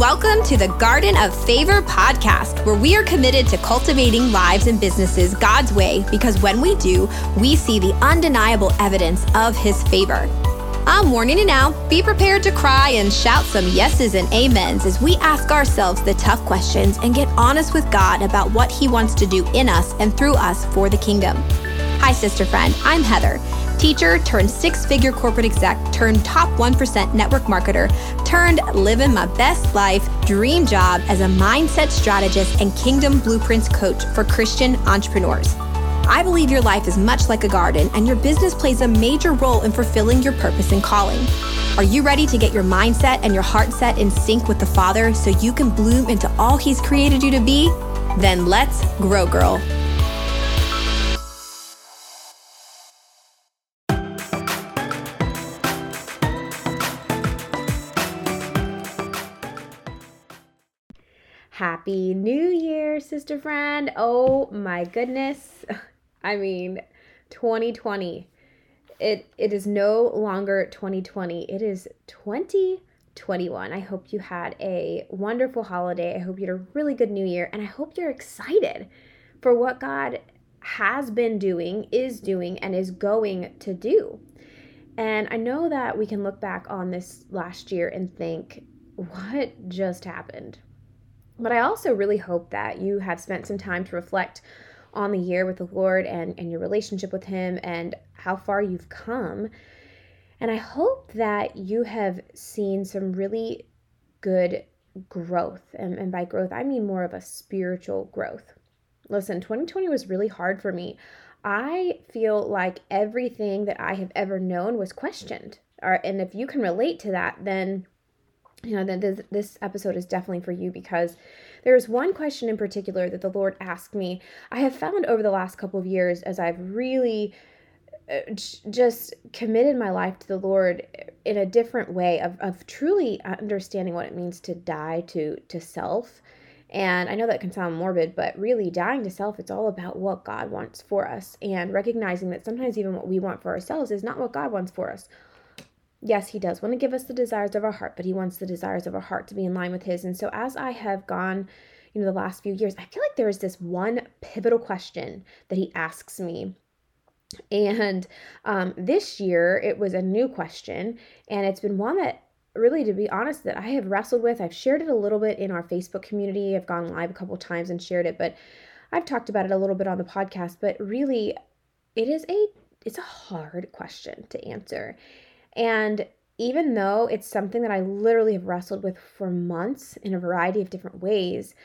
Welcome to the Garden of Favor podcast, where we are committed to cultivating lives and businesses God's way, because when we do, we see the undeniable evidence of His favor. I'm warning you now, be prepared to cry and shout some yeses and amens as we ask ourselves the tough questions and get honest with God about what He wants to do in us and through us for the kingdom. Hi, sister friend, I'm Heather, teacher turned six-figure corporate exec, turned top 1% network marketer, turned living my best life dream job as a mindset strategist and Kingdom Blueprints coach for Christian entrepreneurs. I believe your life is much like a garden, and your business plays a major role in fulfilling your purpose and calling. Are you ready to get your mindset and your heart set in sync with the Father so you can bloom into all He's created you to be? Then let's grow, girl. Happy New Year, sister friend. Oh my goodness. 2020. It is no longer 2020. It is 2021. I hope you had a wonderful holiday. I hope you had a really good New Year, and I hope you're excited for what God has been doing, is doing, and is going to do. And I know that we can look back on this last year and think, what just happened? But I also really hope that you have spent some time to reflect on the year with the Lord and your relationship with Him and how far you've come. And I hope that you have seen some really good growth. And by growth, I mean more of a spiritual growth. Listen, 2020 was really hard for me. I feel like everything that I have ever known was questioned. And if you can relate to that, then this episode is definitely for you, because there is one question in particular that the Lord asked me. I have found over the last couple of years, as I've really just committed my life to the Lord in a different way of truly understanding what it means to die to self. And I know that can sound morbid, but really dying to self, it's all about what God wants for us, and recognizing that sometimes even what we want for ourselves is not what God wants for us. Yes, He does want to give us the desires of our heart, but He wants the desires of our heart to be in line with His. And so as I have gone, the last few years, I feel like there is this one pivotal question that He asks me. And this year it was a new question, and it's been one that really, to be honest, that I have wrestled with. I've shared it a little bit in our Facebook community. I've gone live a couple times and shared it, but I've talked about it a little bit on the podcast, but really it's a hard question to answer. And even though it's something that I literally have wrestled with for months in a variety of different ways,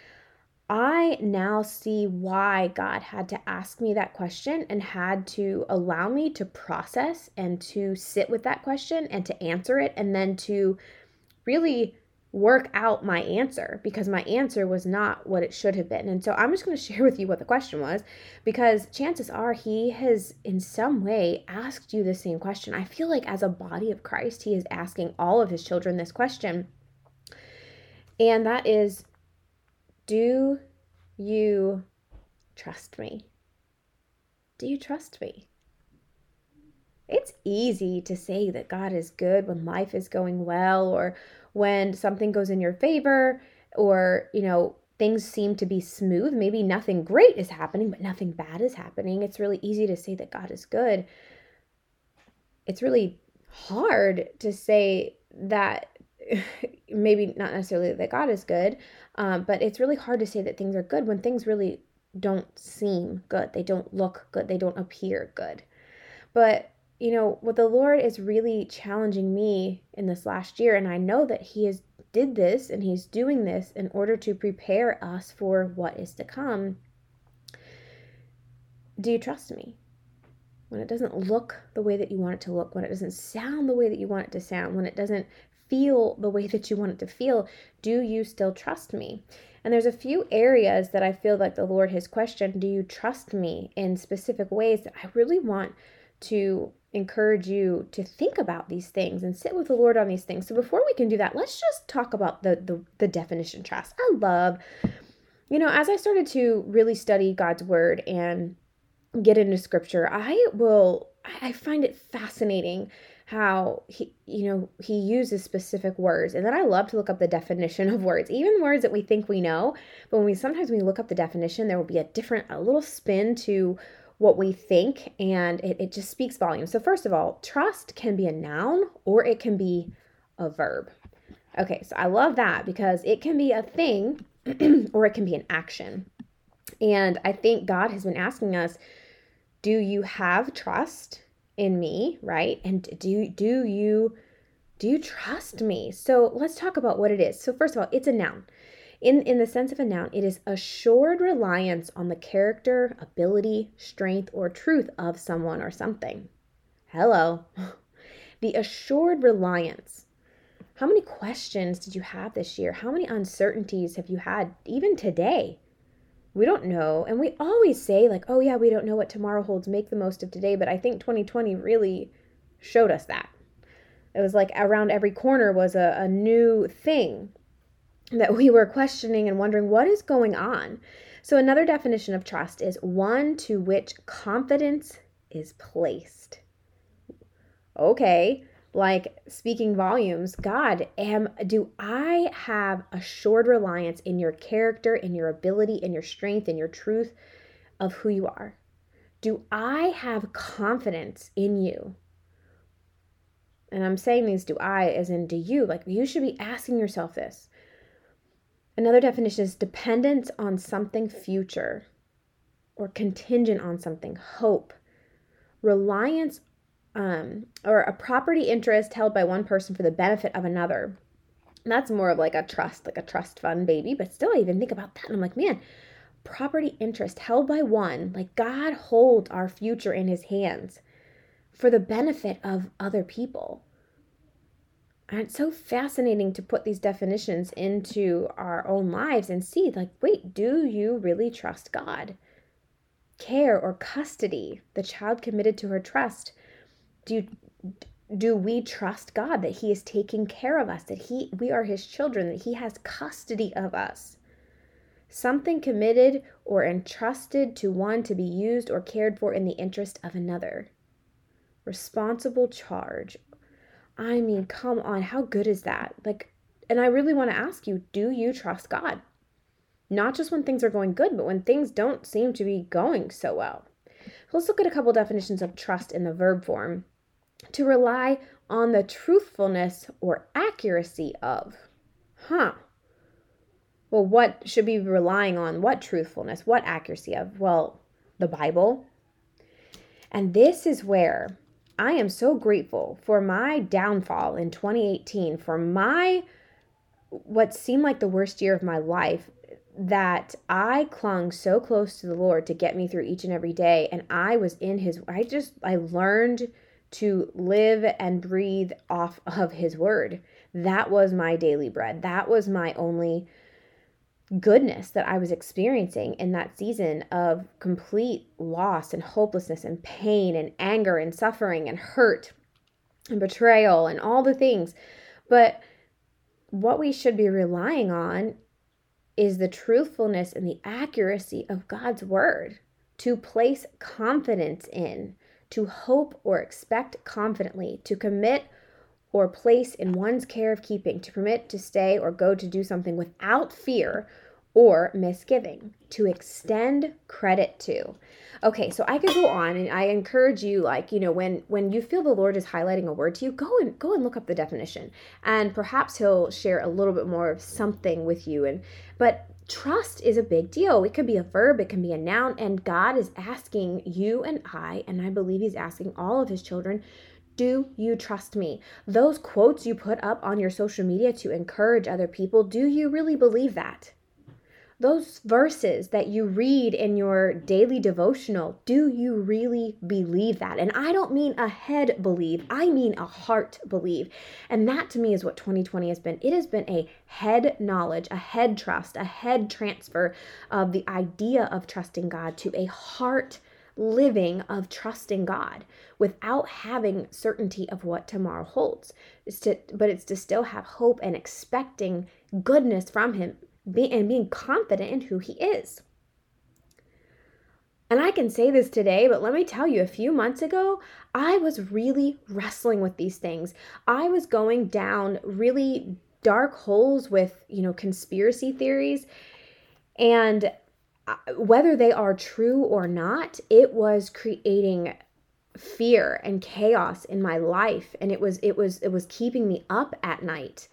I now see why God had to ask me that question and had to allow me to process and to sit with that question and to answer it, and then to really work out my answer, because my answer was not what it should have been. And so I'm just going to share with you what the question was, because chances are He has in some way asked you the same question. I feel like as a body of Christ, He is asking all of His children this question. And that is, do you trust me? Do you trust me? It's easy to say that God is good when life is going well, or when something goes in your favor, or, things seem to be smooth. Maybe nothing great is happening, but nothing bad is happening. It's really easy to say that God is good. It's really hard to say that, maybe not necessarily that God is good, but it's really hard to say that things are good when things really don't seem good. They don't look good. They don't appear good. But what the Lord is really challenging me in this last year, and I know that He has did this and He's doing this in order to prepare us for what is to come. Do you trust me? When it doesn't look the way that you want it to look, when it doesn't sound the way that you want it to sound, when it doesn't feel the way that you want it to feel, do you still trust me? And there's a few areas that I feel like the Lord has questioned, do you trust me, in specific ways that I really want to encourage you to think about these things and sit with the Lord on these things. So before we can do that, let's just talk about the definition of trust. I love, as I started to really study God's word and get into scripture, I find it fascinating how he uses specific words. And then I love to look up the definition of words, even words that we think we know, but when we look up the definition, there will be a little spin to what we think, and it just speaks volumes. So first of all, trust can be a noun or it can be a verb. Okay, so I love that because it can be a thing or it can be an action. And I think God has been asking us, do you have trust in me, right? And do you trust me? So let's talk about what it is. So first of all, it's a noun. In the sense of a noun, it is assured reliance on the character, ability, strength, or truth of someone or something. Hello. The assured reliance. How many questions did you have this year? How many uncertainties have you had even today? We don't know. And we always say like, oh yeah, we don't know what tomorrow holds. Make the most of today. But I think 2020 really showed us that. It was like around every corner was a new thing that we were questioning and wondering what is going on. So another definition of trust is one to which confidence is placed. Okay, like speaking volumes, God, do I have assured reliance in your character, in your ability, in your strength, in your truth of who you are? Do I have confidence in you? And I'm saying these do I as in do you, like you should be asking yourself this. Another definition is dependence on something future or contingent on something, hope, reliance, or a property interest held by one person for the benefit of another. And that's more of like a trust fund baby, but still I even think about that and I'm like, man, property interest held by one, like God holds our future in his hands for the benefit of other people. And it's so fascinating to put these definitions into our own lives and see like, wait, do you really trust God? Care or custody, the child committed to her trust. Do we trust God that he is taking care of us, that we are his children, that he has custody of us? Something committed or entrusted to one to be used or cared for in the interest of another. Responsible charge. I mean, come on, how good is that? Like, and I really want to ask you, do you trust God? Not just when things are going good, but when things don't seem to be going so well. Let's look at a couple definitions of trust in the verb form. To rely on the truthfulness or accuracy of. Well, what should be relying on? What truthfulness? What accuracy of? Well, the Bible. And this is where I am so grateful for my downfall in 2018, for what seemed like the worst year of my life, that I clung so close to the Lord to get me through each and every day. And I was in his, I learned to live and breathe off of his word. That was my daily bread. That was my only goodness that I was experiencing in that season of complete loss and hopelessness and pain and anger and suffering and hurt and betrayal and all the things. But what we should be relying on is the truthfulness and the accuracy of God's word, to place confidence in, to hope or expect confidently, to commit or place in one's care of keeping, to permit to stay or go to do something without fear or misgiving, to extend credit to. Okay, so I could go on, and I encourage you, like, you know, when you feel the Lord is highlighting a word to you, go and look up the definition, and perhaps he'll share a little bit more of something with you. But trust is a big deal. It could be a verb, it can be a noun, and God is asking you and I believe he's asking all of his children, do you trust me? Those quotes you put up on your social media to encourage other people, do you really believe that? Those verses that you read in your daily devotional, do you really believe that? And I don't mean a head believe, I mean a heart believe. And that to me is what 2020 has been. It has been a head knowledge, a head trust, a head transfer of the idea of trusting God to a heart living of trusting God without having certainty of what tomorrow holds. It's to still have hope and expecting goodness from him and being confident in who he is. And I can say this today, but let me tell you, a few months ago, I was really wrestling with these things. I was going down really dark holes with, conspiracy theories. And whether they are true or not, it was creating fear and chaos in my life. And it was keeping me up at night.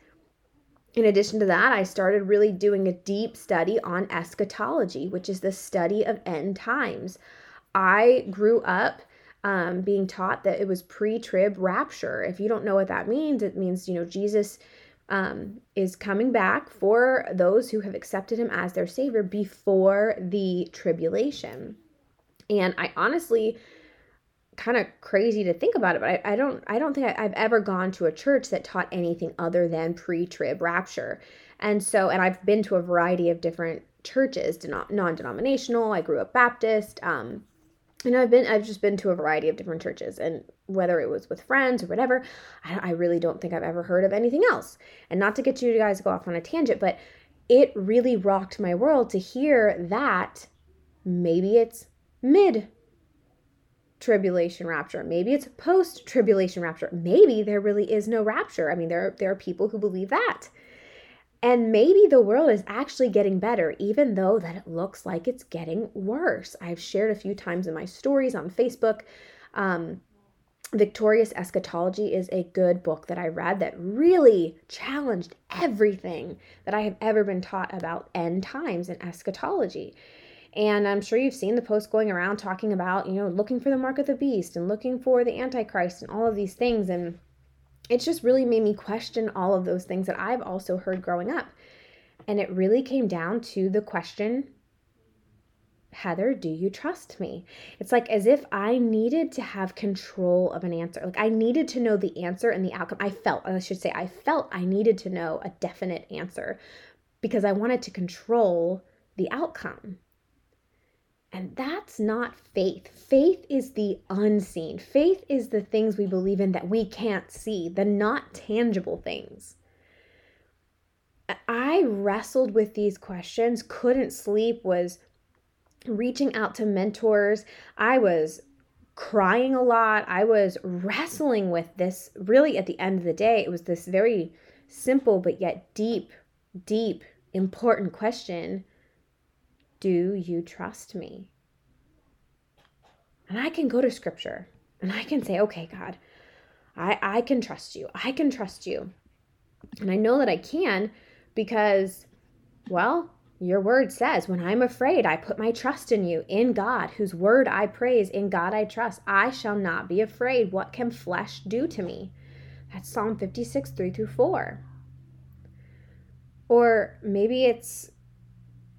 In addition to that, I started really doing a deep study on eschatology, which is the study of end times. I grew up being taught that it was pre-trib rapture. If you don't know what that means, it means, Jesus is coming back for those who have accepted him as their savior before the tribulation. And I honestly, kind of crazy to think about it, but I don't think I've ever gone to a church that taught anything other than pre-trib rapture. And I've been to a variety of different churches, non-denominational. I grew up Baptist, and I've just been to a variety of different churches, and whether it was with friends or whatever, I really don't think I've ever heard of anything else. And not to get you guys to go off on a tangent, but it really rocked my world to hear that maybe it's mid-tribulation rapture. Maybe it's post-tribulation rapture. Maybe there really is no rapture. I mean, there are people who believe that. And maybe the world is actually getting better, even though that it looks like it's getting worse. I've shared a few times in my stories on Facebook. Victorious Eschatology is a good book that I read that really challenged everything that I have ever been taught about end times and eschatology. And I'm sure you've seen the post going around talking about, looking for the mark of the beast and looking for the Antichrist and all of these things. And it's just really made me question all of those things that I've also heard growing up. And it really came down to the question, Heather, do you trust me? It's like as if I needed to have control of an answer. Like I needed to know the answer and the outcome. I felt I needed to know a definite answer because I wanted to control the outcome. And that's not faith. Faith is the unseen. Faith is the things we believe in that we can't see, the not tangible things. I wrestled with these questions, couldn't sleep, was reaching out to mentors. I was crying a lot. I was wrestling with this. Really, at the end of the day, it was this very simple but yet deep, deep, important question. Do you trust me? And I can go to scripture and I can say, okay, God, I can trust you. I can trust you. And I know that I can because, your word says, when I'm afraid, I put my trust in you, in God, whose word I praise, in God I trust. I shall not be afraid. What can flesh do to me? That's Psalm 56, 3-4. Or maybe it's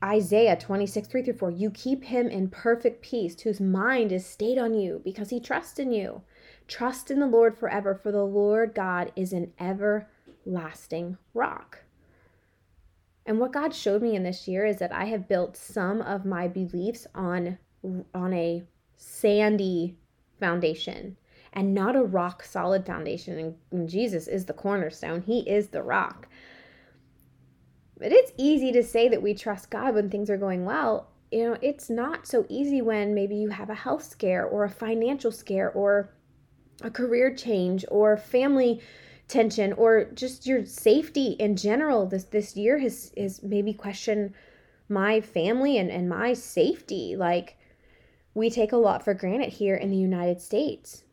Isaiah 26, 3-4, you keep him in perfect peace, whose mind is stayed on you because he trusts in you. Trust in the Lord forever, for the Lord God is an everlasting rock. And what God showed me in this year is that I have built some of my beliefs on a sandy foundation and not a rock solid foundation. And Jesus is the cornerstone. He is the rock. But it's easy to say that we trust God when things are going well. It's not so easy when maybe you have a health scare or a financial scare or a career change or family tension or just your safety in general. This year has maybe questioned my family and my safety. Like, we take a lot for granted here in the United States.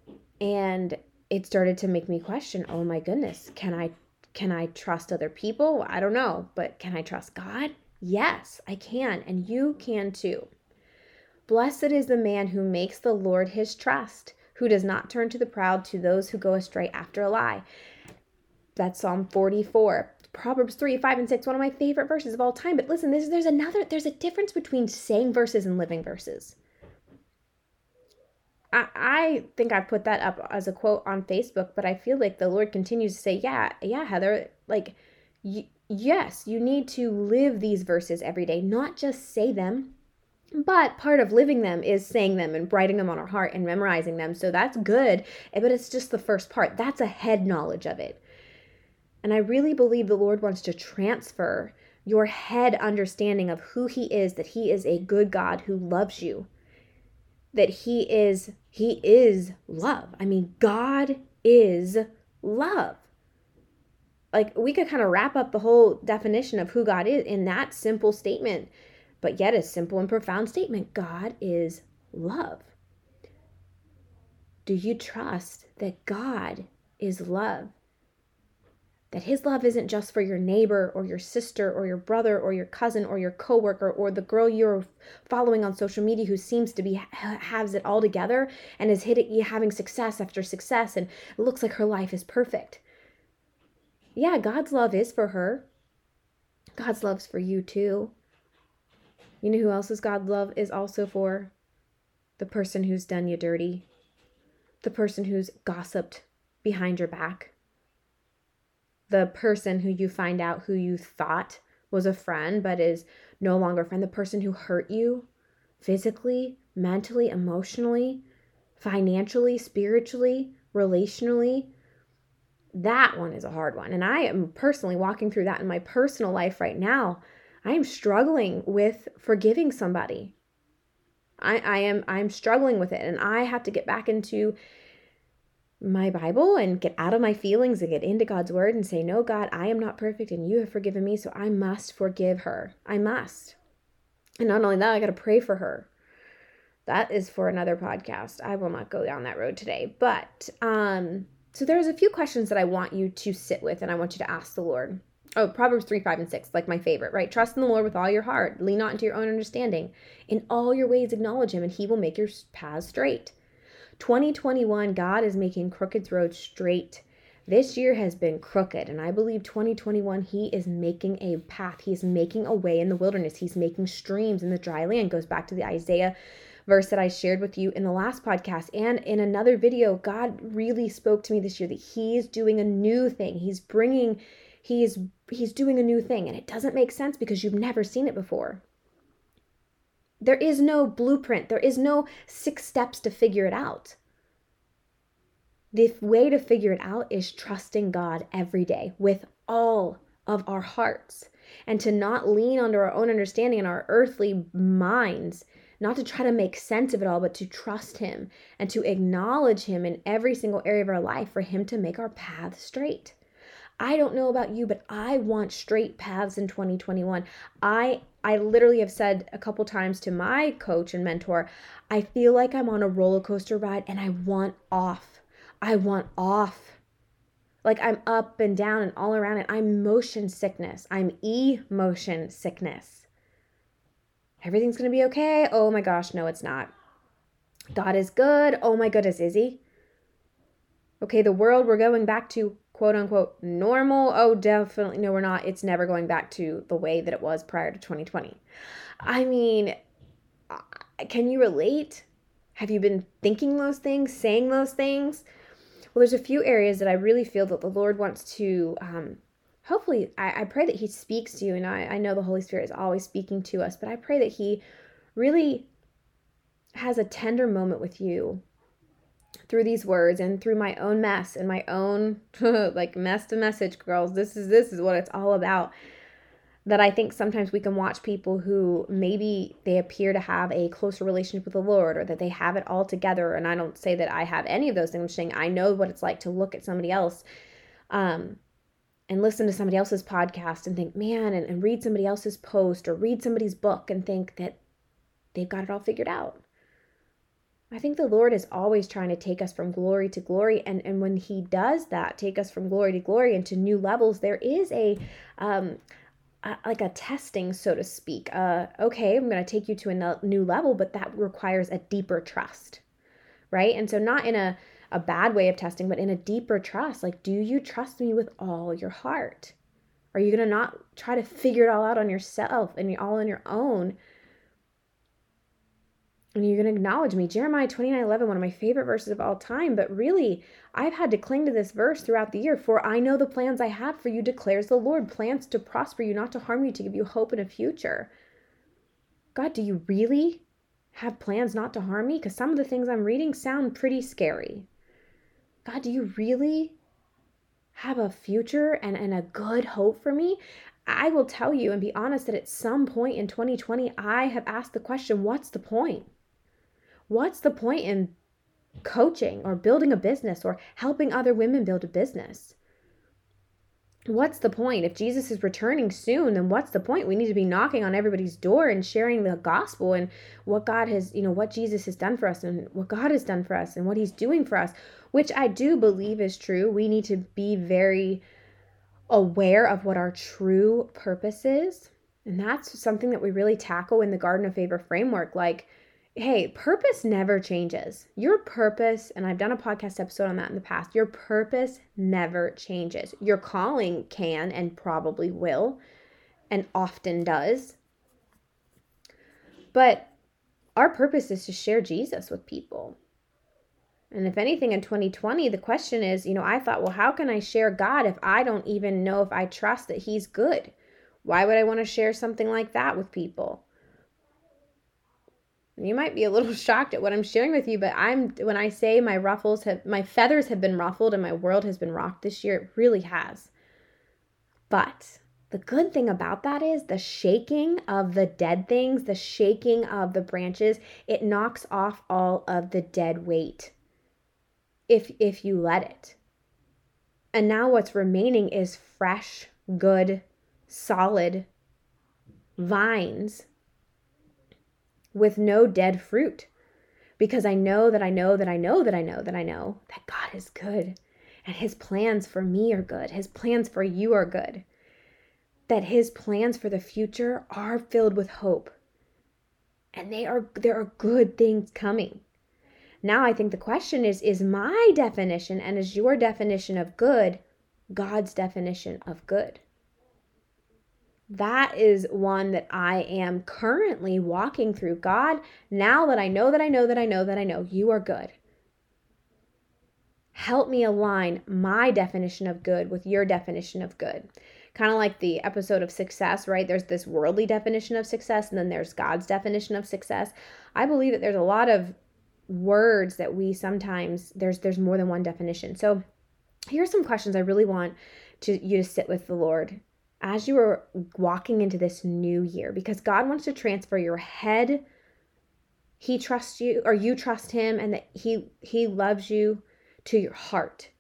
And it started to make me question, oh my goodness, can I trust other people? I don't know, but can I trust God? Yes, I can, and you can too. Blessed is the man who makes the Lord his trust, who does not turn to the proud, to those who go astray after a lie. That's Psalm 44. Proverbs 3, 5, and 6, one of my favorite verses of all time. But listen, there's a difference between saying verses and living verses. I think I put that up as a quote on Facebook, but I feel like the Lord continues to say, yeah, Heather, like, yes, you need to live these verses every day, not just say them, but part of living them is saying them and writing them on our heart and memorizing them. So that's good, but it's just the first part. That's a head knowledge of it. And I really believe the Lord wants to transfer your head understanding of who he is, that he is a good God who loves you. that he is love. I mean, God is love. Like, we could kind of wrap up the whole definition of who God is in that simple statement, but yet a simple and profound statement. God is love. Do you trust that God is love? That his love isn't just for your neighbor or your sister or your brother or your cousin or your coworker or the girl you're following on social media who seems to be has it all together and is having success after success and it looks like her life is perfect. Yeah, God's love is for her. God's love's for you too. You know who else's God's love is also for? The person who's done you dirty. The person who's gossiped behind your back. The person who you find out who you thought was a friend but is no longer a friend. The person who hurt you physically, mentally, emotionally, financially, spiritually, relationally. That one is a hard one. And I am personally walking through that in my personal life right now. I am struggling with forgiving somebody. I'm struggling with it, and I have to get back into my Bible and get out of my feelings and get into God's word and say, no, God, I am not perfect and you have forgiven me, so I must forgive her. I must. And not only that, I got to pray for her. That is for another podcast. I will not go down that road today. But so there's a few questions that I want you to sit with and I want you to ask the Lord. Oh, Proverbs 3, 5, and 6, like my favorite, right? Trust in the Lord with all your heart. Lean not into your own understanding. In all your ways acknowledge him, and he will make your paths straight. 2021, God is making crooked roads straight. This year has been crooked, and I believe 2021, he is making a path. He is making a way in the wilderness. He's making streams in the dry land. Goes back to the Isaiah verse that I shared with you in the last podcast and in another video. God really spoke to me this year that he's doing a new thing. He's doing a new thing, and it doesn't make sense because you've never seen it before. There is no blueprint. There is no 6 steps to figure it out. The way to figure it out is trusting God every day with all of our hearts and to not lean onto our own understanding and our earthly minds, not to try to make sense of it all, but to trust him and to acknowledge him in every single area of our life for him to make our path straight. I don't know about you, but I want straight paths in 2021. I literally have said a couple times to my coach and mentor, I feel like I'm on a roller coaster ride and I want off. I want off. Like, I'm up and down and all around, and I'm motion sickness. I'm emotion sickness. Everything's going to be okay. Oh my gosh, no, it's not. God is good. Oh my goodness, is he? Okay, the world, we're going back to quote unquote normal. Oh, definitely. No, we're not. It's never going back to the way that it was prior to 2020. I mean, can you relate? Have you been thinking those things, saying those things? Well, there's a few areas that I really feel that the Lord wants to, hopefully, I pray that he speaks to you. And I know the Holy Spirit is always speaking to us, but I pray that he really has a tender moment with you through these words and through my own mess and my own like mess to message, girls. This is what it's all about. That I think sometimes we can watch people who maybe they appear to have a closer relationship with the Lord or that they have it all together. And I don't say that I have any of those things. I'm saying I know what it's like to look at somebody else and listen to somebody else's podcast and think, man, and read somebody else's post or read somebody's book and think that they've got it all figured out. I think the Lord is always trying to take us from glory to glory. And when he does that, take us from glory to glory and to new levels, there is a testing, so to speak. Okay, I'm going to take you to a new level, but that requires a deeper trust, right? And so not in a bad way of testing, but in a deeper trust. Like, do you trust me with all your heart? Are you going to not try to figure it all out on yourself and all on your own? And you're going to acknowledge me. Jeremiah 29:11, one of my favorite verses of all time. But really, I've had to cling to this verse throughout the year. For I know the plans I have for you, declares the Lord. Plans to prosper you, not to harm you, to give you hope and a future. God, do you really have plans not to harm me? Because some of the things I'm reading sound pretty scary. God, do you really have a future and a good hope for me? I will tell you and be honest that at some point in 2020, I have asked the question, what's the point? what's the point in coaching or building a business or helping other women build a business? What's the point? If Jesus is returning soon, then what's the point? We need to be knocking on everybody's door and sharing the gospel and what God has, what Jesus has done for us and what God has done for us and what he's doing for us, which I do believe is true. We need to be very aware of what our true purpose is. And that's something that we really tackle in the Garden of Favor framework. Like, hey, purpose never changes. Your purpose, and I've done a podcast episode on that in the past, your purpose never changes. Your calling can and probably will and often does. But our purpose is to share Jesus with people. And if anything, in 2020, the question is, I thought, well, how can I share God if I don't even know if I trust that he's good? Why would I want to share something like that with people? You might be a little shocked at what I'm sharing with you, but when I say my feathers have been ruffled and my world has been rocked this year, it really has. But the good thing about that is the shaking of the dead things, the shaking of the branches, it knocks off all of the dead weight if you let it. And now what's remaining is fresh, good, solid vines with no dead fruit, because I know that God is good and his plans for me are good. His plans for you are good. That his plans for the future are filled with hope, and there are good things coming. Now I think the question is my definition and is your definition of good God's definition of good? That is one that I am currently walking through. God, now that I know you are good, help me align my definition of good with your definition of good. Kind of like the episode of success, right? There's this worldly definition of success, and then there's God's definition of success. I believe that there's a lot of words that we sometimes, there's more than one definition. So here's some questions I really want you to sit with the Lord as you are walking into this new year, because God wants to transfer your head. He trusts you, or you trust him, and that he loves you, to your heart.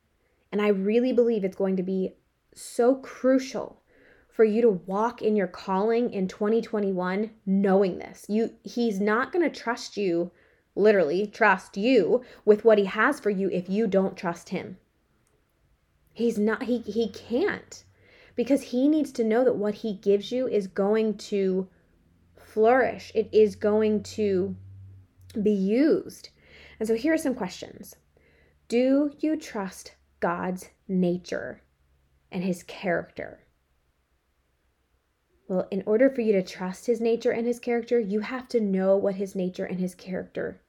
And I really believe it's going to be so crucial for you to walk in your calling in 2021 knowing this. He's not going to trust you, literally trust you with what he has for you if you don't trust him. He's not, he can't, because he needs to know that what he gives you is going to flourish. It is going to be used. And so here are some questions. Do you trust God's nature and his character? Well, in order for you to trust his nature and his character, you have to know what his nature and his character,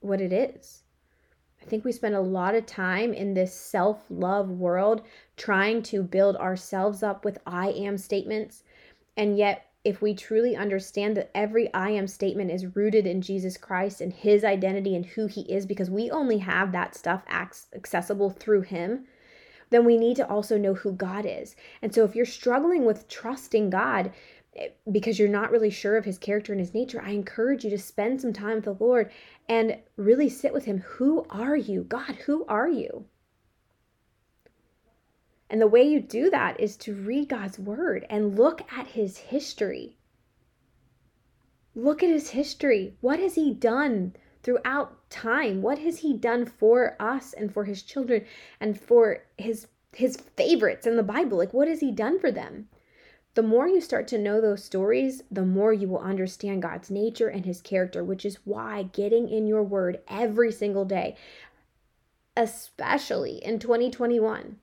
what it is. I think we spend a lot of time in this self-love world trying to build ourselves up with I am statements. And yet, if we truly understand that every I am statement is rooted in Jesus Christ and his identity and who he is, because we only have that stuff accessible through him, then we need to also know who God is. And so if you're struggling with trusting God because you're not really sure of his character and his nature, I encourage you to spend some time with the Lord and really sit with him. Who are you? God, who are you? And the way you do that is to read God's word and look at his history. Look at his history. What has he done throughout time? What has he done for us and for his children and for his favorites in the Bible? Like, what has he done for them? The more you start to know those stories, the more you will understand God's nature and his character, which is why getting in your word every single day, especially in 2021,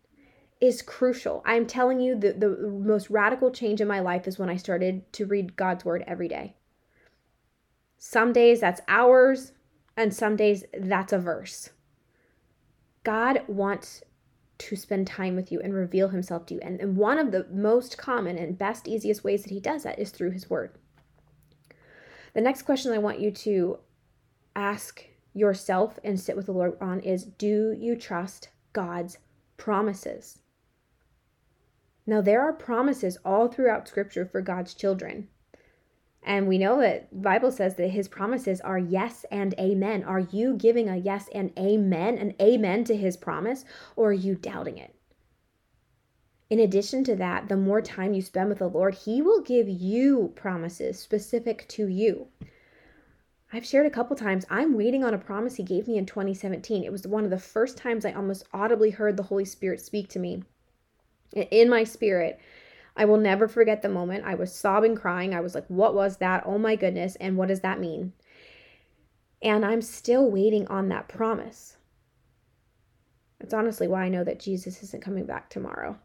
is crucial. I'm telling you, the most radical change in my life is when I started to read God's word every day. Some days that's hours, and some days that's a verse. God wants to spend time with you and reveal himself to you. And one of the most common and best, easiest ways that he does that is through his word. The next question I want you to ask yourself and sit with the Lord on is, do you trust God's promises? Now, there are promises all throughout Scripture for God's children. And we know that the Bible says that his promises are yes and amen. Are you giving a yes and amen, an amen to his promise, or are you doubting it? In addition to that, the more time you spend with the Lord, he will give you promises specific to you. I've shared a couple times, I'm waiting on a promise he gave me in 2017. It was one of the first times I almost audibly heard the Holy Spirit speak to me in my spirit. I will never forget the moment. I was sobbing, crying. I was like, what was that? Oh my goodness. And what does that mean? And I'm still waiting on that promise. That's honestly why I know that Jesus isn't coming back tomorrow,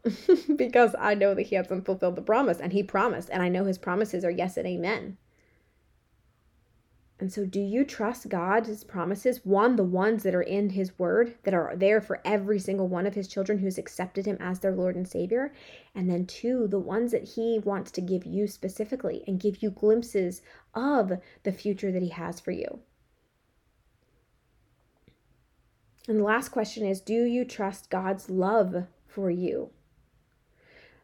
because I know that he hasn't fulfilled the promise, and he promised, and I know his promises are yes and amen. And so do you trust God's promises? One, the ones that are in his word, that are there for every single one of his children who's accepted him as their Lord and Savior. And then two, the ones that he wants to give you specifically and give you glimpses of the future that he has for you. And the last question is, do you trust God's love for you?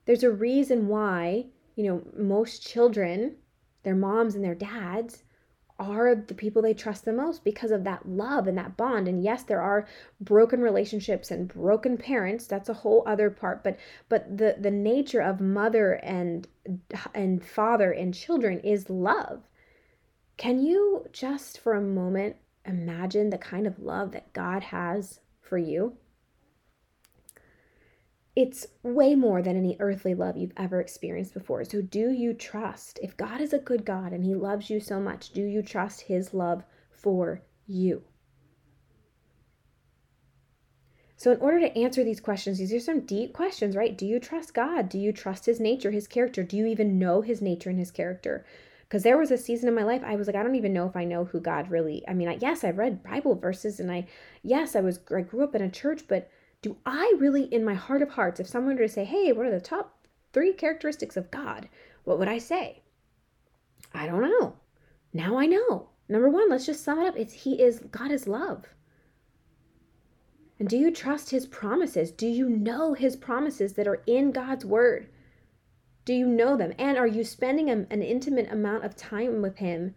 There's a reason why, most children, their moms and their dads are the people they trust the most, because of that love and that bond. And yes, there are broken relationships and broken parents. That's a whole other part. But the nature of mother and father and children is love. Can you just for a moment imagine the kind of love that God has for you? It's way more than any earthly love you've ever experienced before. So do you trust, if God is a good God and he loves you so much, do you trust his love for you? So in order to answer these questions, these are some deep questions, right? Do you trust God? Do you trust his nature, his character? Do you even know his nature and his character? Because there was a season in my life, I was like, I don't even know if I know who God really, yes, I've read Bible verses, and I grew up in a church, but do I really, in my heart of hearts, if someone were to say, hey, what are the top 3 characteristics of God? What would I say? I don't know. Now I know. Number 1, let's just sum it up. God is love. And do you trust his promises? Do you know his promises that are in God's word? Do you know them? And are you spending an intimate amount of time with him?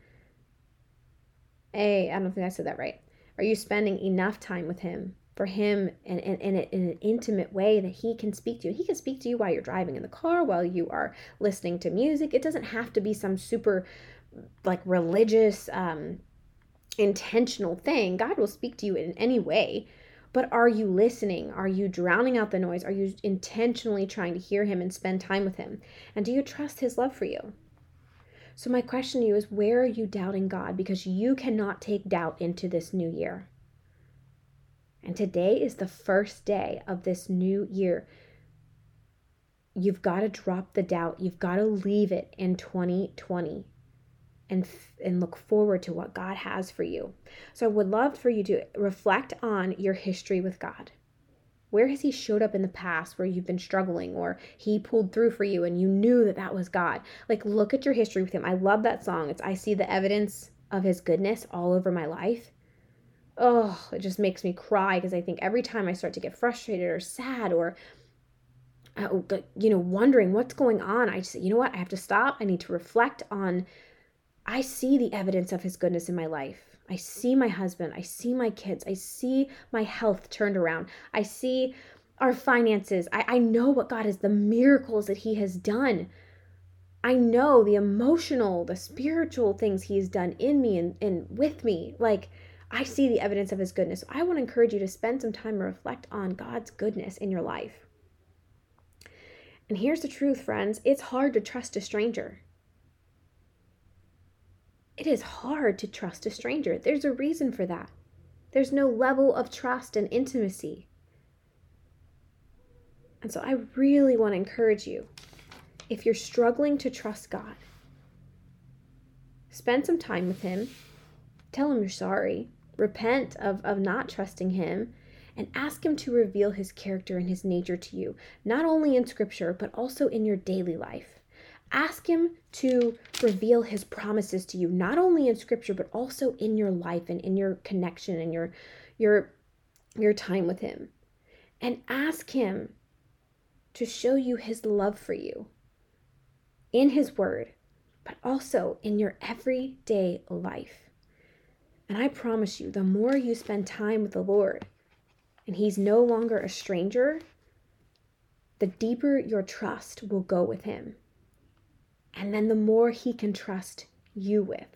I don't think I said that right. Are you spending enough time with him for him in an intimate way that he can speak to you? He can speak to you while you're driving in the car, while you are listening to music. It doesn't have to be some super religious, intentional thing. God will speak to you in any way. But are you listening? Are you drowning out the noise? Are you intentionally trying to hear him and spend time with him? And do you trust his love for you? So my question to you is, where are you doubting God? Because you cannot take doubt into this new year. And today is the first day of this new year. You've got to drop the doubt. You've got to leave it in 2020. And look forward to what God has for you. So I would love for you to reflect on your history with God. Where has he showed up in the past where you've been struggling, or he pulled through for you and you knew that that was God? Look at your history with him. I love that song. It's I See the Evidence of His Goodness All Over My Life. Oh, it just makes me cry, because I think every time I start to get frustrated or sad or wondering what's going on, I just say, you know what? I have to stop. I need to reflect on, I see the evidence of his goodness in my life. I see my husband. I see my kids. I see my health turned around. I see our finances. I know what God is, the miracles that he has done. I know the emotional, the spiritual things he has done in me and with me. I see the evidence of his goodness. I want to encourage you to spend some time and reflect on God's goodness in your life. And here's the truth, friends. It's hard to trust a stranger. It is hard to trust a stranger. There's a reason for that. There's no level of trust and intimacy. And so I really want to encourage you, if you're struggling to trust God, spend some time with him. Tell him you're sorry. Repent of not trusting him, and ask him to reveal his character and his nature to you, not only in scripture, but also in your daily life. Ask him to reveal his promises to you, not only in scripture, but also in your life and in your connection and your time with him. And ask him to show you his love for you in his word, but also in your everyday life. And I promise you, the more you spend time with the Lord and He's no longer a stranger, the deeper your trust will go with Him. And then the more He can trust you with.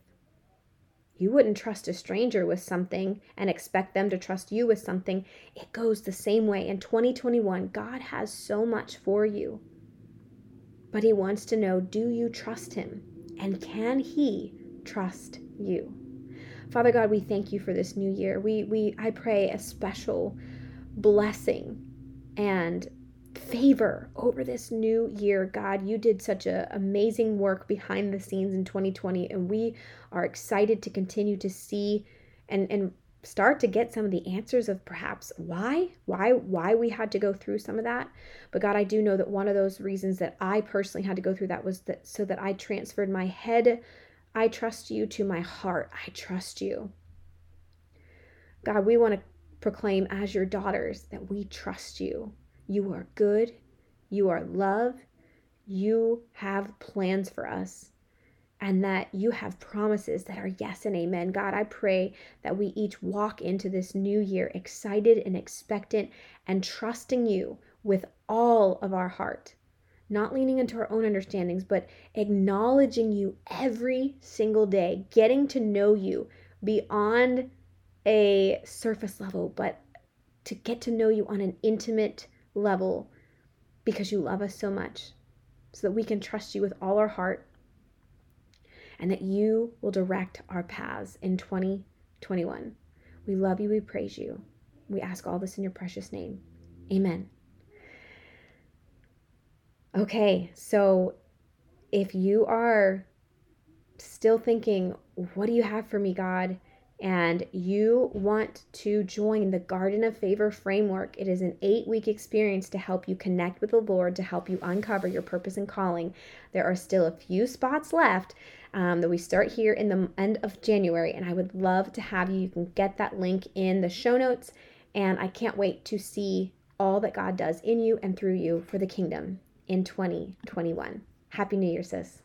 You wouldn't trust a stranger with something and expect them to trust you with something. It goes the same way. In 2021, God has so much for you. But He wants to know, do you trust Him? And can He trust you? Father God, we thank You for this new year. I pray a special blessing and favor over this new year. God, You did such an amazing work behind the scenes in 2020, and we are excited to continue to see and start to get some of the answers of perhaps why we had to go through some of that. But God, I do know that one of those reasons that I personally had to go through that was that so that I transferred my head, I trust You, to my heart, I trust You. God, we want to proclaim as Your daughters that we trust You. You are good. You are love. You have plans for us, and that You have promises that are yes and amen. God, I pray that we each walk into this new year excited and expectant and trusting You with all of our heart, not leaning into our own understandings, but acknowledging You every single day, getting to know You beyond a surface level, but to get to know You on an intimate level, because You love us so much, so that we can trust You with all our heart, and that You will direct our paths in 2021. We love You. We praise You. We ask all this in Your precious name. Amen. Okay, so if you are still thinking, what do You have for me, God? And you want to join the Garden of Favor framework, it is an 8-week experience to help you connect with the Lord, to help you uncover your purpose and calling. There are still a few spots left that we start here in the end of January, and I would love to have you. You can get that link in the show notes, and I can't wait to see all that God does in you and through you for the kingdom in 2021. Happy New Year, sis.